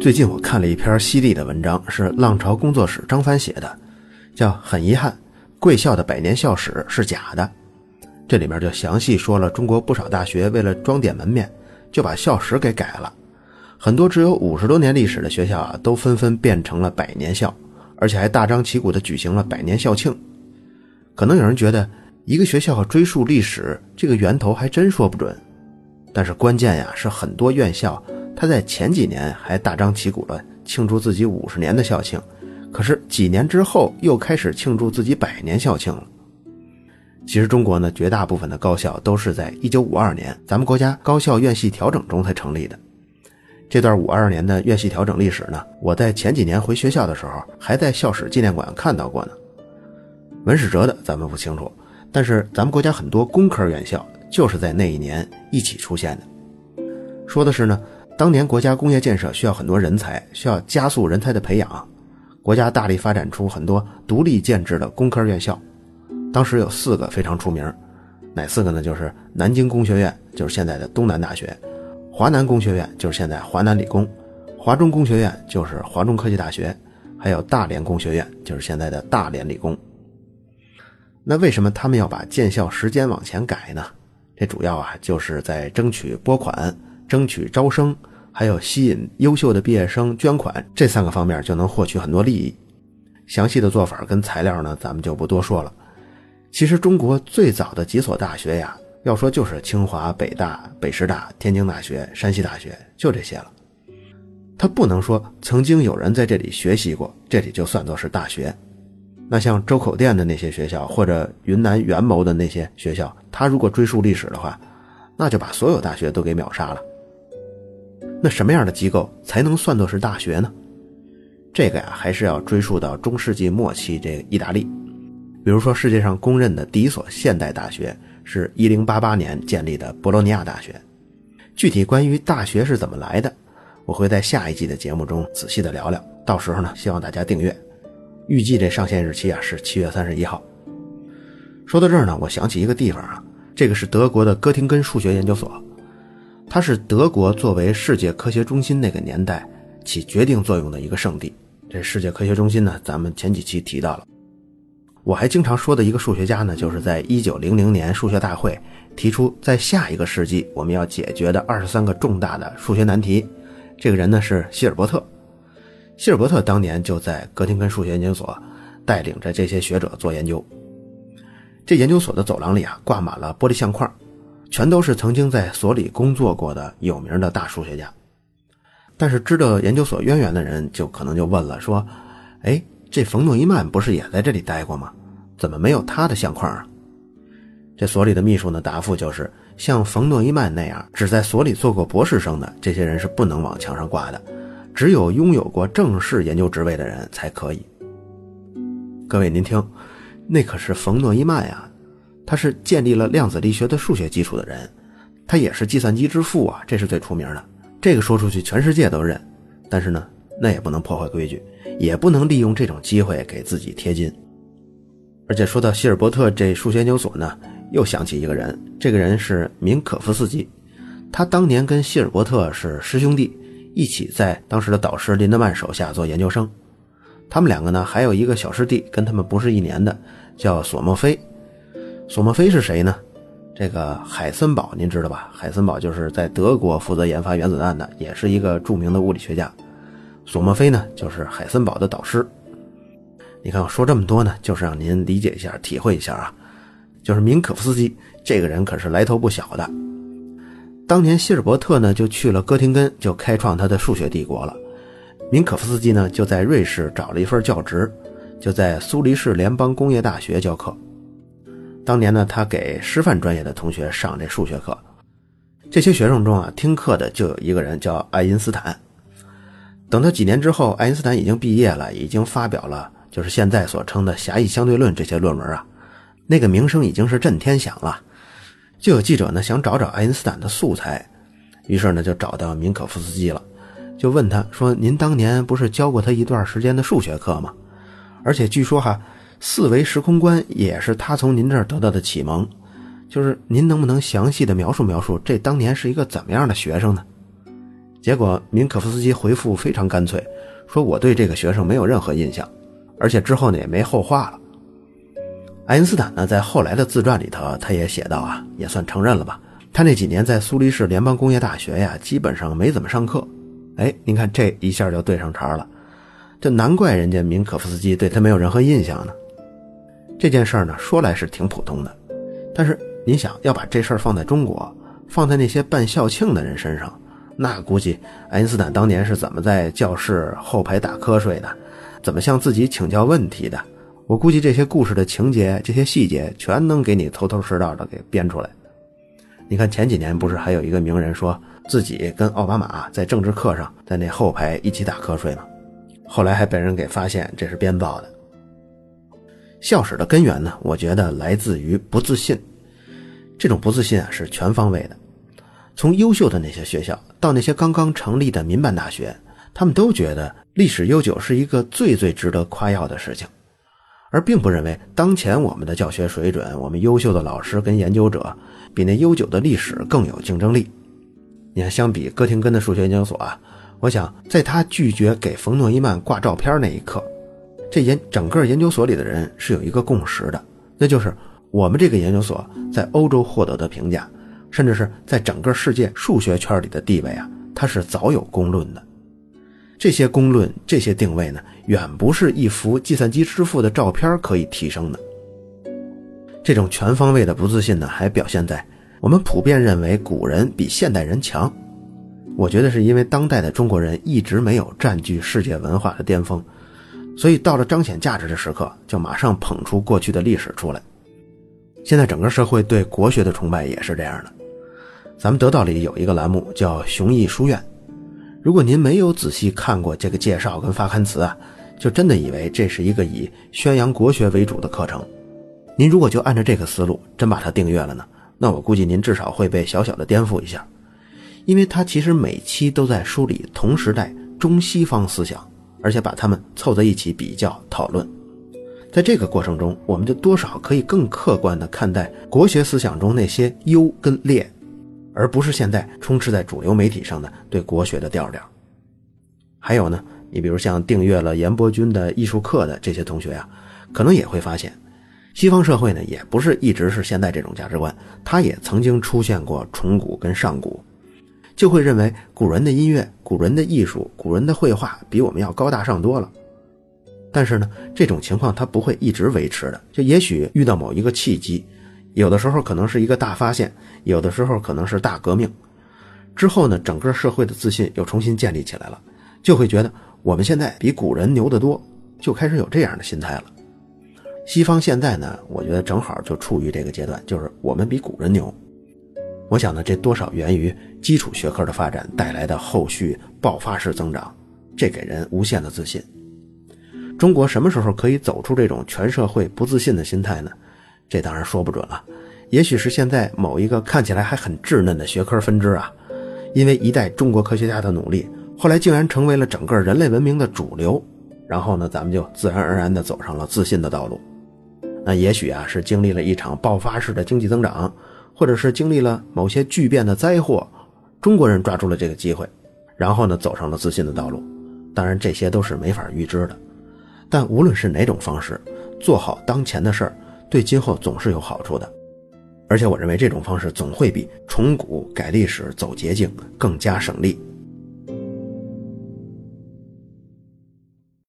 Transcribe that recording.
最近我看了一篇犀利的文章，是浪潮工作室张帆写的，叫《很遗憾，贵校的百年校史是假的》。这里面就详细说了中国不少大学为了装点门面，就把校史给改了，很多只有50多年历史的学校啊，都纷纷变成了百年校，而且还大张旗鼓地举行了百年校庆。可能有人觉得一个学校追溯历史这个源头还真说不准，但是关键呀是很多院校他在前几年还大张旗鼓地庆祝自己50年的校庆，可是几年之后又开始庆祝自己100年校庆了。其实中国呢，绝大部分的高校都是在1952年咱们国家高校院系调整中才成立的。这段52年的院系调整历史呢，我在前几年回学校的时候还在校史纪念馆看到过呢。文史哲的咱们不清楚，但是咱们国家很多工科院校就是在那一年一起出现的。说的是呢，当年国家工业建设需要很多人才，需要加速人才的培养，国家大力发展出很多独立建制的工科院校。当时有4个非常出名，哪4个呢？就是南京工学院，就是现在的东南大学；华南工学院，就是现在华南理工；华中工学院，就是华中科技大学；还有大连工学院，就是现在的大连理工。那为什么他们要把建校时间往前改呢？这主要啊就是在争取拨款、争取招生，还有吸引优秀的毕业生捐款，这3个方面就能获取很多利益。详细的做法跟材料呢，咱们就不多说了。其实中国最早的几所大学呀，要说就是清华、北大、北师大、天津大学、山西大学，就这些了。它不能说曾经有人在这里学习过，这里就算作是大学。那像周口店的那些学校，或者云南元谋的那些学校，它如果追溯历史的话，那就把所有大学都给秒杀了。那什么样的机构才能算作是大学呢？这个呀，还是要追溯到中世纪末期这个意大利。比如说世界上公认的第一所现代大学是1088年建立的博洛尼亚大学。具体关于大学是怎么来的，我会在下一季的节目中仔细的聊聊，到时候呢，希望大家订阅。预计这上线日期啊是7月31号。说到这儿呢，我想起一个地方啊，这个是德国的哥廷根数学研究所。它是德国作为世界科学中心那个年代起决定作用的一个圣地。这世界科学中心呢，咱们前几期提到了。我还经常说的一个数学家呢，就是在1900年数学大会提出在下一个世纪我们要解决的23个重大的数学难题。这个人呢是希尔伯特。希尔伯特当年就在哥廷根数学研究所带领着这些学者做研究。这研究所的走廊里啊，挂满了玻璃相框，全都是曾经在所里工作过的有名的大数学家。但是知道研究所渊源的人就可能就问了，说这冯诺依曼不是也在这里待过吗？怎么没有他的相框啊？这所里的秘书呢答复就是，像冯诺依曼那样只在所里做过博士生的这些人是不能往墙上挂的，只有拥有过正式研究职位的人才可以。各位您听，那可是冯诺依曼呀，他是建立了量子力学的数学基础的人，他也是计算机之父啊，这是最出名的，这个说出去全世界都认。但是呢，那也不能破坏规矩，也不能利用这种机会给自己贴金。而且说到希尔伯特这数学研究所呢，又想起一个人，这个人是明可夫斯基。他当年跟希尔伯特是师兄弟，一起在当时的导师林德曼手下做研究生。他们2个呢，还有一个小师弟跟他们不是一年的，叫索莫菲。索莫菲是谁呢？这个海森堡您知道吧？海森堡就是在德国负责研发原子弹的，也是一个著名的物理学家。索莫菲呢，就是海森堡的导师。你看我说这么多呢，就是让您理解一下，体会一下啊。就是明可夫斯基这个人可是来头不小的。当年希尔伯特呢，就去了哥廷根，就开创他的数学帝国了。明可夫斯基呢，就在瑞士找了一份教职，就在苏黎世联邦工业大学教课。当年呢，他给师范专业的同学上这数学课。这些学生中啊，听课的就有一个人叫爱因斯坦。等到几年之后，爱因斯坦已经毕业了，已经发表了就是现在所称的狭义相对论这些论文啊，那个名声已经是震天响了。就有记者呢想找爱因斯坦的素材，于是呢就找到明可夫斯基了，就问他说，您当年不是教过他一段时间的数学课吗？而且据说哈，四维时空观也是他从您这儿得到的启蒙，就是您能不能详细的描述这当年是一个怎么样的学生呢？结果明可夫斯基回复非常干脆，说我对这个学生没有任何印象，而且之后呢也没后话了。爱因斯坦呢在后来的自传里头他也写到啊，也算承认了吧，他那几年在苏黎世联邦工业大学呀基本上没怎么上课。哎，您看这一下就对上茬了，这难怪人家明可夫斯基对他没有任何印象呢。这件事儿呢说来是挺普通的，但是您想要把这事儿放在中国，放在那些办校庆的人身上，那估计爱因斯坦当年是怎么在教室后排打瞌睡的，怎么向自己请教问题的，我估计这些故事的情节这些细节全能给你头头是道的给编出来。你看前几年不是还有一个名人说自己跟奥巴马在政治课上在那后排一起打瞌睡吗？后来还被人给发现这是编造的。校史的根源呢，我觉得来自于不自信。这种不自信啊是全方位的，从优秀的那些学校到那些刚刚成立的民办大学，他们都觉得历史悠久是一个最最值得夸耀的事情，而并不认为当前我们的教学水准，我们优秀的老师跟研究者比那悠久的历史更有竞争力。你看相比哥廷根的数学研究所啊，我想在他拒绝给冯诺依曼挂照片那一刻，这整个研究所里的人是有一个共识的，那就是我们这个研究所在欧洲获得的评价，甚至是在整个世界数学圈里的地位啊，它是早有公论的。这些公论这些定位呢，远不是一幅计算机之父的照片可以提升的。这种全方位的不自信呢，还表现在我们普遍认为古人比现代人强。我觉得是因为当代的中国人一直没有占据世界文化的巅峰，所以到了彰显价值的时刻就马上捧出过去的历史出来。现在整个社会对国学的崇拜也是这样的。咱们得到里有一个栏目叫雄毅书院，如果您没有仔细看过这个介绍跟发刊词啊，就真的以为这是一个以宣扬国学为主的课程。您如果就按照这个思路真把它订阅了呢，那我估计您至少会被小小的颠覆一下，因为它其实每期都在梳理同时代中西方思想，而且把它们凑在一起比较讨论。在这个过程中，我们就多少可以更客观地看待国学思想中那些优跟劣，而不是现在充斥在主流媒体上的对国学的调调。还有呢，你比如像订阅了严伯钧的艺术课的这些同学啊，可能也会发现西方社会呢也不是一直是现在这种价值观，它也曾经出现过崇古跟上古，就会认为古人的音乐、古人的艺术、古人的绘画比我们要高大上多了。但是呢，这种情况它不会一直维持的，就也许遇到某一个契机，有的时候可能是一个大发现，有的时候可能是大革命之后呢，整个社会的自信又重新建立起来了，就会觉得我们现在比古人牛得多，就开始有这样的心态了。西方现在呢，我觉得正好就处于这个阶段，就是我们比古人牛。我想呢，这多少源于基础学科的发展带来的后续爆发式增长，这给人无限的自信。中国什么时候可以走出这种全社会不自信的心态呢？这当然说不准了，也许是现在某一个看起来还很稚嫩的学科分支啊，因为一代中国科学家的努力，后来竟然成为了整个人类文明的主流，然后呢，咱们就自然而然地走上了自信的道路。那也许啊，是经历了一场爆发式的经济增长，或者是经历了某些巨变的灾祸，中国人抓住了这个机会，然后呢，走上了自信的道路。当然这些都是没法预知的，但无论是哪种方式，做好当前的事儿对今后总是有好处的，而且我认为这种方式总会比重古改历史走捷径更加省力。